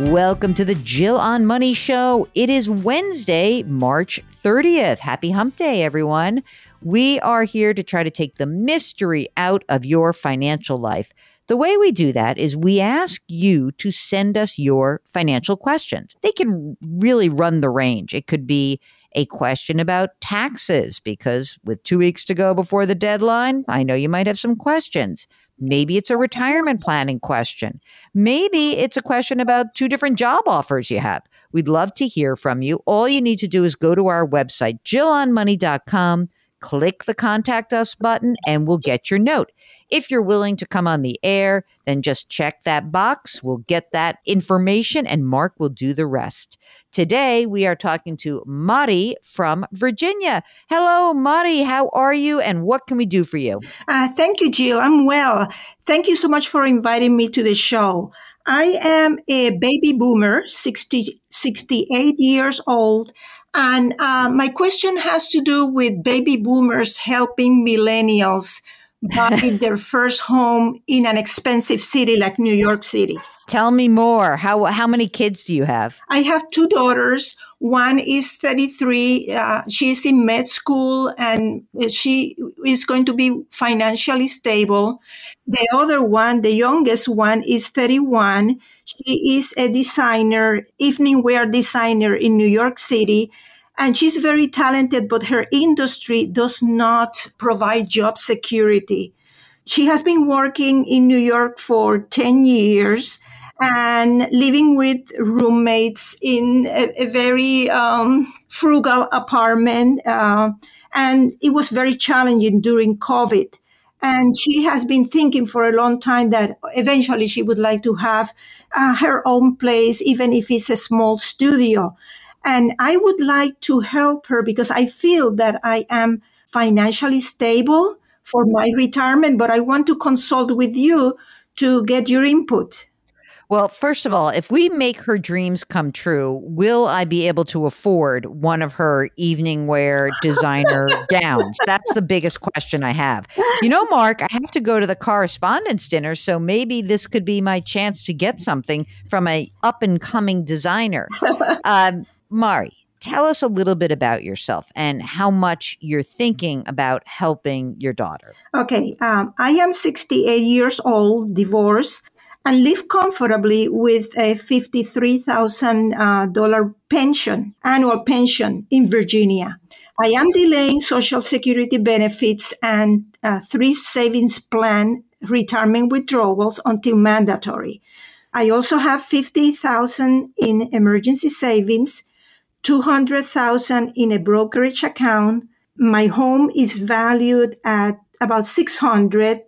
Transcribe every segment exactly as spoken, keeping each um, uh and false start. Welcome to the Jill on Money Show. It is Wednesday, March thirtieth. Happy hump day, everyone. We are here to try to take the mystery out of your financial life. The way we do that is we ask you to send us your financial questions. They can really run the range. It could be a question about taxes, because with two weeks to go before the deadline, I know you might have some questions. Maybe it's a retirement planning question. Maybe it's a question about two different job offers you have. We'd love to hear from you. All you need to do is go to our website, Jill on Money dot com. Click the Contact Us button and we'll get your note. If you're willing to come on the air, then just check that box. We'll get that information and Mark will do the rest. Today, we are talking to Mari from Virginia. Hello, Mari. How are you and what can we do for you? Uh, thank you, Jill. I'm well. Thank you so much for inviting me to the show. I am a baby boomer, sixty, sixty-eight years old. And uh, my question has to do with baby boomers helping millennials buy their first home in an expensive city like New York City. Tell me more. How how many kids do you have? I have two daughters. One is thirty-three. Uh, she's in med school and she is going to be financially stable. The other one, the youngest one, is thirty-one. She is a designer, evening wear designer in New York City. And she's very talented, but her industry does not provide job security. She has been working in New York for ten years and living with roommates in a, a very um, frugal apartment. Uh, and it was very challenging during COVID. And she has been thinking for a long time that eventually she would like to have uh, her own place, even if it's a small studio. And I would like to help her because I feel that I am financially stable for my retirement, but I want to consult with you to get your input. Well, first of all, if we make her dreams come true, will I be able to afford one of her evening wear designer gowns? That's the biggest question I have. You know, Mark, I have to go to the correspondence dinner, so maybe this could be my chance to get something from a up-and-coming designer. Um, Mari, tell us a little bit about yourself and how much you're thinking about helping your daughter. Okay. Um, I am sixty-eight years old, divorced, and live comfortably with a fifty-three thousand dollars pension, annual pension in Virginia. I am delaying Social Security benefits and uh, thrift savings plan retirement withdrawals until mandatory. I also have fifty thousand dollars in emergency savings, two hundred thousand dollars in a brokerage account. My home is valued at about six hundred dollars,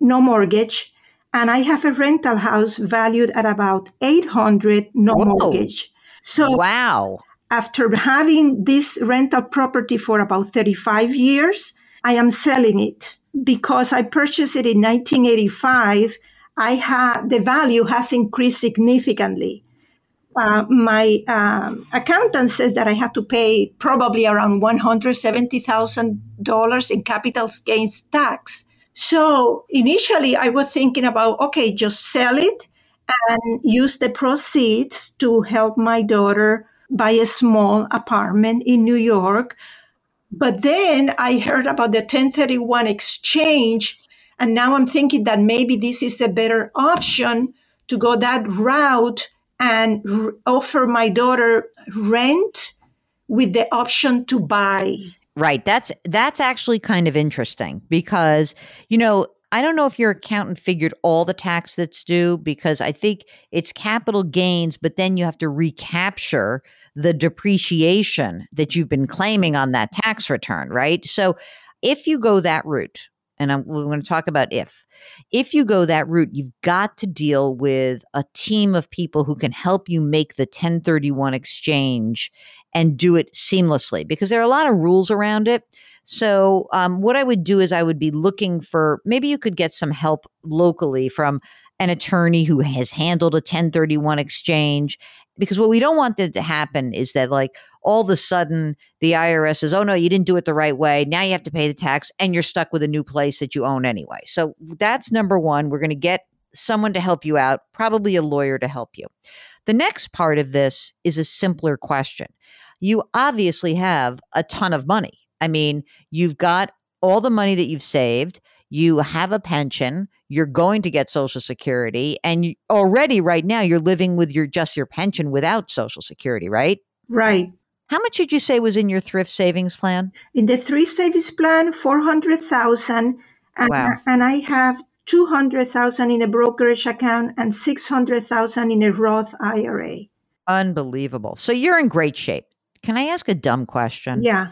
no mortgage. And I have a rental house valued at about eight hundred dollars, no Whoa. mortgage. So wow. After having this rental property for about thirty-five years, I am selling it because I purchased it in nineteen eighty-five. I have the value has increased significantly. Uh, my um, accountant says that I have to pay probably around one hundred seventy thousand dollars in capital gains tax. So initially I was thinking about, okay, just sell it and use the proceeds to help my daughter buy a small apartment in New York. But then I heard about the ten thirty-one exchange, and now I'm thinking that maybe this is a better option to go that route and r- offer my daughter rent with the option to buy. Right. That's that's actually kind of interesting because, you know, I don't know if your accountant figured all the tax that's due because I think it's capital gains, but then you have to recapture the depreciation that you've been claiming on that tax return, right? So if you go that route, and I'm, we're going to talk about if, if you go that route, you've got to deal with a team of people who can help you make the ten thirty-one exchange and do it seamlessly because there are a lot of rules around it. So um, what I would do is I would be looking for, maybe you could get some help locally from an attorney who has handled a ten thirty-one exchange, because what we don't want that to happen is that like all of a sudden the I R S says, oh no, you didn't do it the right way. Now you have to pay the tax and you're stuck with a new place that you own anyway. So that's number one. We're going to get someone to help you out, probably a lawyer to help you. The next part of this is a simpler question. You obviously have a ton of money. I mean, you've got all the money that you've saved, you have a pension, you're going to get Social Security, and you, already right now you're living with your just your pension without Social Security, right? Right. How much did you say was in your thrift savings plan? In the thrift savings plan, four hundred thousand dollars. Wow. And I have two hundred thousand dollars in a brokerage account and six hundred thousand dollars in a Roth I R A. Unbelievable. So you're in great shape. Can I ask a dumb question? Yeah.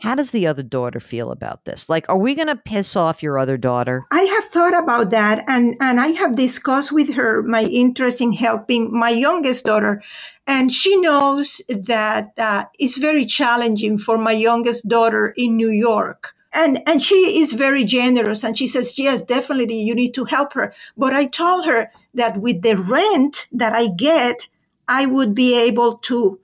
How does the other daughter feel about this? Like, are we going to piss off your other daughter? I have thought about that. And, and I have discussed with her my interest in helping my youngest daughter. And she knows that uh, it's very challenging for my youngest daughter in New York. And, and she is very generous. And she says, yes, definitely, you need to help her. But I told her that with the rent that I get, I would be able to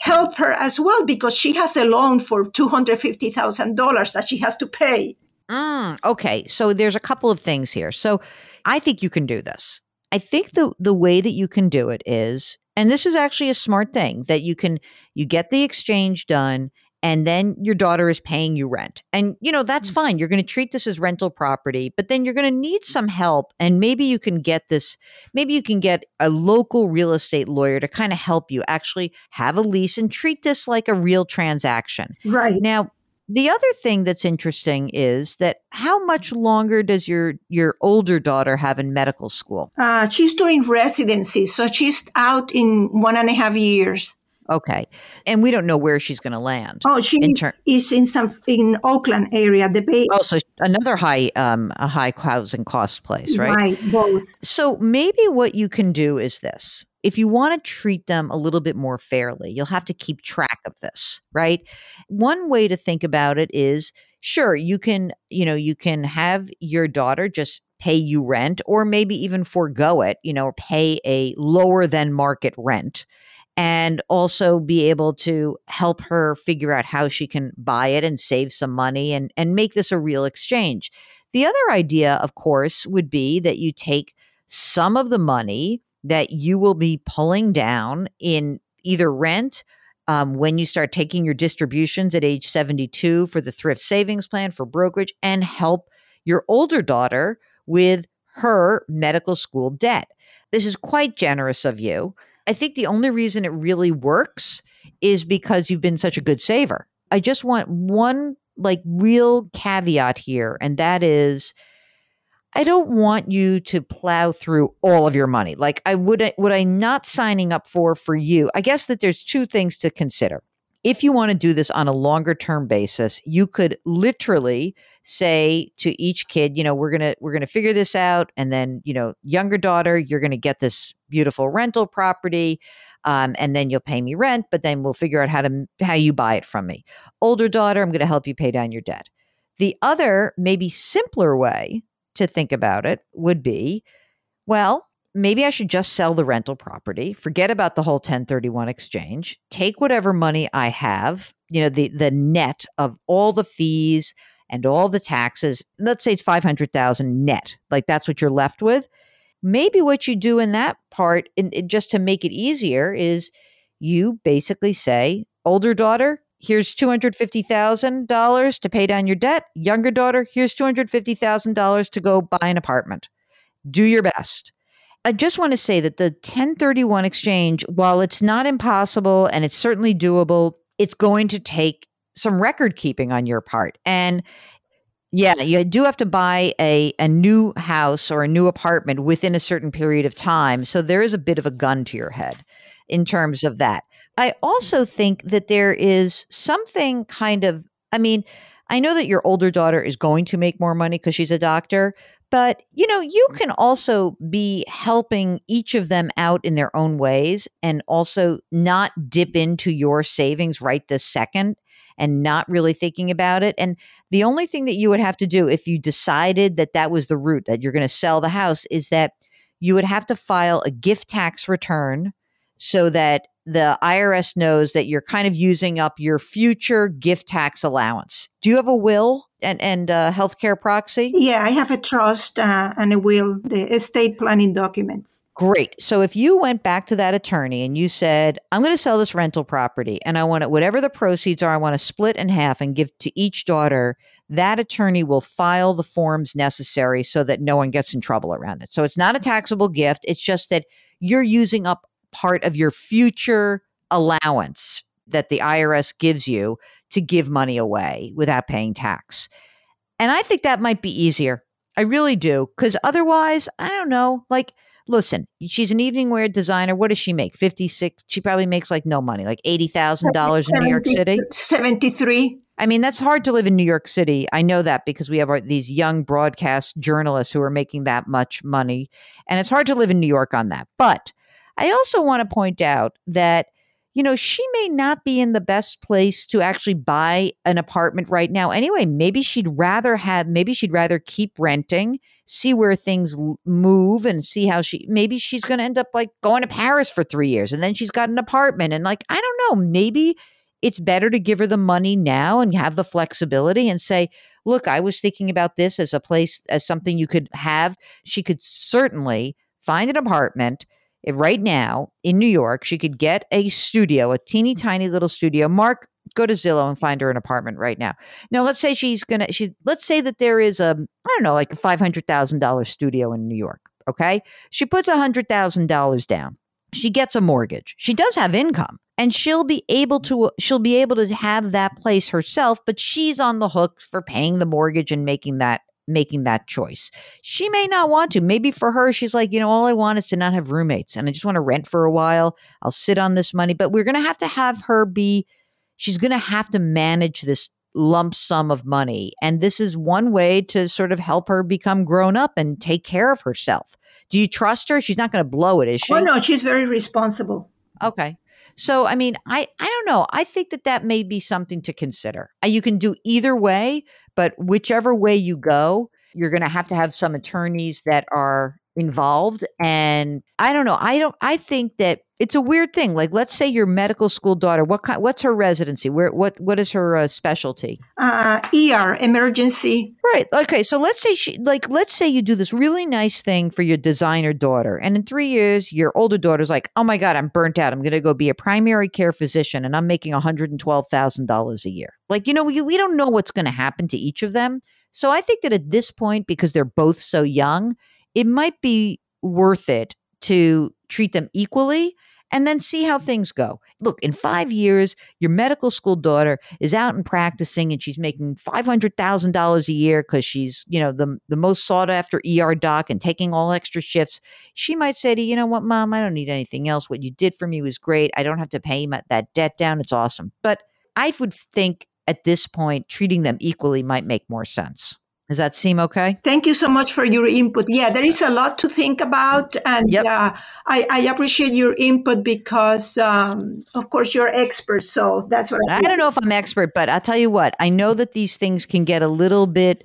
help her as well, because she has a loan for two hundred fifty thousand dollars that she has to pay. Mm, okay. So there's a couple of things here. So I think you can do this. I think the, the way that you can do it is, and this is actually a smart thing, that you can, you get the exchange done and then your daughter is paying you rent. And, you know, that's fine. You're going to treat this as rental property, but then you're going to need some help. And maybe you can get this, maybe you can get a local real estate lawyer to kind of help you actually have a lease and treat this like a real transaction. Right. Now, the other thing that's interesting is that how much longer does your, your older daughter have in medical school? Uh, she's doing residency. So she's out in one and a half years. Okay. And we don't know where she's going to land. Oh, she in ter- is in some in Oakland area. The Bay. Oh, so another high, um, a high housing cost place, right? Right, both. So maybe what you can do is this. If you want to treat them a little bit more fairly, you'll have to keep track of this, right? One way to think about it is, sure, you can, you know, you can have your daughter just pay you rent or maybe even forego it, you know, pay a lower than market rent. And also be able to help her figure out how she can buy it and save some money and, and make this a real exchange. The other idea, of course, would be that you take some of the money that you will be pulling down in either rent um, when you start taking your distributions at age seventy-two for the thrift savings plan for brokerage and help your older daughter with her medical school debt. This is quite generous of you. I think the only reason it really works is because you've been such a good saver. I just want one like real caveat here. And that is, I don't want you to plow through all of your money. Like I would, what I'm not signing up for, for you, I guess that there's two things to consider. If you want to do this on a longer term basis, you could literally say to each kid, you know, we're going to, we're going to figure this out. And then, you know, younger daughter, you're going to get this beautiful rental property. Um, and then you'll pay me rent, but then we'll figure out how to, how you buy it from me. Older daughter, I'm going to help you pay down your debt. The other maybe simpler way to think about it would be, well, maybe I should just sell the rental property, forget about the whole ten thirty-one exchange, take whatever money I have, you know, the the net of all the fees and all the taxes. Let's say it's five hundred thousand dollars net, like that's what you're left with. Maybe what you do in that part, in, in, just to make it easier, is you basically say, older daughter, here's two hundred fifty thousand dollars to pay down your debt. Younger daughter, here's two hundred fifty thousand dollars to go buy an apartment. Do your best. I just want to say that the ten thirty-one exchange, while it's not impossible and it's certainly doable, it's going to take some record keeping on your part. And yeah, you do have to buy a, a new house or a new apartment within a certain period of time. So there is a bit of a gun to your head in terms of that. I also think that there is something kind of, I mean, I know that your older daughter is going to make more money because she's a doctor, but you know, you can also be helping each of them out in their own ways and also not dip into your savings right this second and not really thinking about it. And the only thing that you would have to do if you decided that that was the route that you're going to sell the house is that you would have to file a gift tax return so that the I R S knows that you're kind of using up your future gift tax allowance. Do you have a will and, and a healthcare proxy? Yeah, I have a trust uh, and a will, the estate planning documents. Great. So if you went back to that attorney and you said, I'm going to sell this rental property and I want to, whatever the proceeds are, I want to split in half and give to each daughter, that attorney will file the forms necessary so that no one gets in trouble around it. So it's not a taxable gift. It's just that you're using up part of your future allowance that the I R S gives you to give money away without paying tax. And I think that might be easier. I really do. Because otherwise, I don't know, like, listen, she's an evening wear designer. What does she make? fifty-six She probably makes like no money, like eighty thousand dollars in New York City. seventy-three I mean, that's hard to live in New York City. I know that because we have our, these young broadcast journalists who are making that much money. And it's hard to live in New York on that. But I also want to point out that, you know, she may not be in the best place to actually buy an apartment right now. Anyway, maybe she'd rather have, maybe she'd rather keep renting, see where things move and see how she, maybe she's going to end up like going to Paris for three years and then she's got an apartment. And like, I don't know, maybe it's better to give her the money now and have the flexibility and say, look, I was thinking about this as a place, as something you could have. She could certainly find an apartment. Right now in New York, she could get a studio, a teeny tiny little studio. Mark, go to Zillow and find her an apartment right now. Now, let's say she's going to, she, let's say that there is a, I don't know, like a five hundred thousand dollars studio in New York. Okay. She puts one hundred thousand dollars down. She gets a mortgage. She does have income and she'll be able to, she'll be able to have that place herself, but she's on the hook for paying the mortgage and making that making that choice. She may not want to. Maybe for her, she's like, you know, all I want is to not have roommates and I just want to rent for a while. I'll sit on this money, but we're going to have to have her be, she's going to have to manage this lump sum of money. And this is one way to sort of help her become grown up and take care of herself. Do you trust her? She's not going to blow it, is she? Oh, no, she's very responsible. Okay. So, I mean, I, I don't know. I think that that may be something to consider. You can do either way, but whichever way you go, you're going to have to have some attorneys that are involved. And I don't know. I don't, I think that it's a weird thing. Like, let's say your medical school daughter, what kind, what's her residency? Where, what, what is her uh, specialty? Uh, E R, emergency. Right. Okay. So let's say she, like, let's say you do this really nice thing for your designer daughter. And in three years, your older daughter's like, oh my God, I'm burnt out. I'm going to go be a primary care physician and I'm making one hundred twelve thousand dollars a year. Like, you know, we, we don't know what's going to happen to each of them. So I think that at this point, because they're both so young, it might be worth it to treat them equally and then see how things go. Look, in five years, your medical school daughter is out and practicing and she's making five hundred thousand dollars a year because she's, you know, the, the most sought after E R doc and taking all extra shifts. She might say to you, you know what, Mom, I don't need anything else. What you did for me was great. I don't have to pay that debt down. It's awesome. But I would think at this point, treating them equally might make more sense. Does that seem okay? Thank you so much for your input. Yeah, there is a lot to think about. And yep. uh, I, I appreciate your input because, um, of course, you're expert. So that's what I, I don't know if I'm expert, but I'll tell you what. I know that these things can get a little bit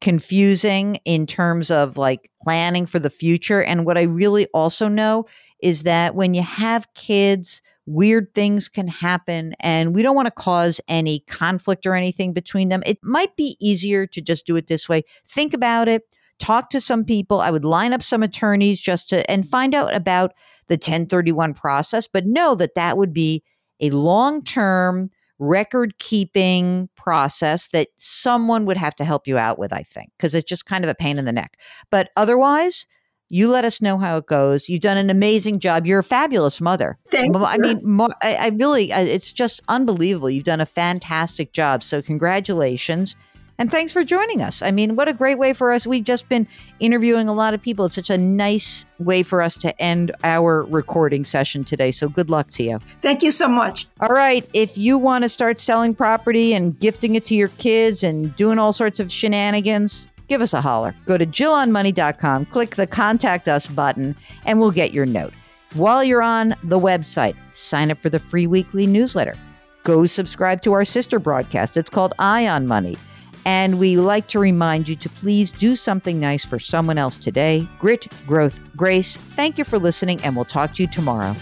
confusing in terms of like planning for the future. And what I really also know is that when you have kids, weird things can happen and we don't want to cause any conflict or anything between them. It might be easier to just do it this way. Think about it. Talk to some people. I would line up some attorneys just to and find out about the ten thirty-one process, but know that that would be a long-term record keeping process that someone would have to help you out with, I think, because it's just kind of a pain in the neck. But otherwise, You let us know how it goes. You've done an amazing job. You're a fabulous mother. Thank you. I mean, I, I really, it's just unbelievable. You've done a fantastic job. So congratulations. And thanks for joining us. I mean, what a great way for us. We've just been interviewing a lot of people. It's such a nice way for us to end our recording session today. So good luck to you. Thank you so much. All right. If you want to start selling property and gifting it to your kids and doing all sorts of shenanigans, give us a holler. Go to Jill on Money dot com, click the Contact Us button, and we'll get your note. While you're on the website, sign up for the free weekly newsletter. Go subscribe to our sister broadcast. It's called Eye on Money. And we like to remind you to please do something nice for someone else today. Grit, growth, grace. Thank you for listening, and we'll talk to you tomorrow.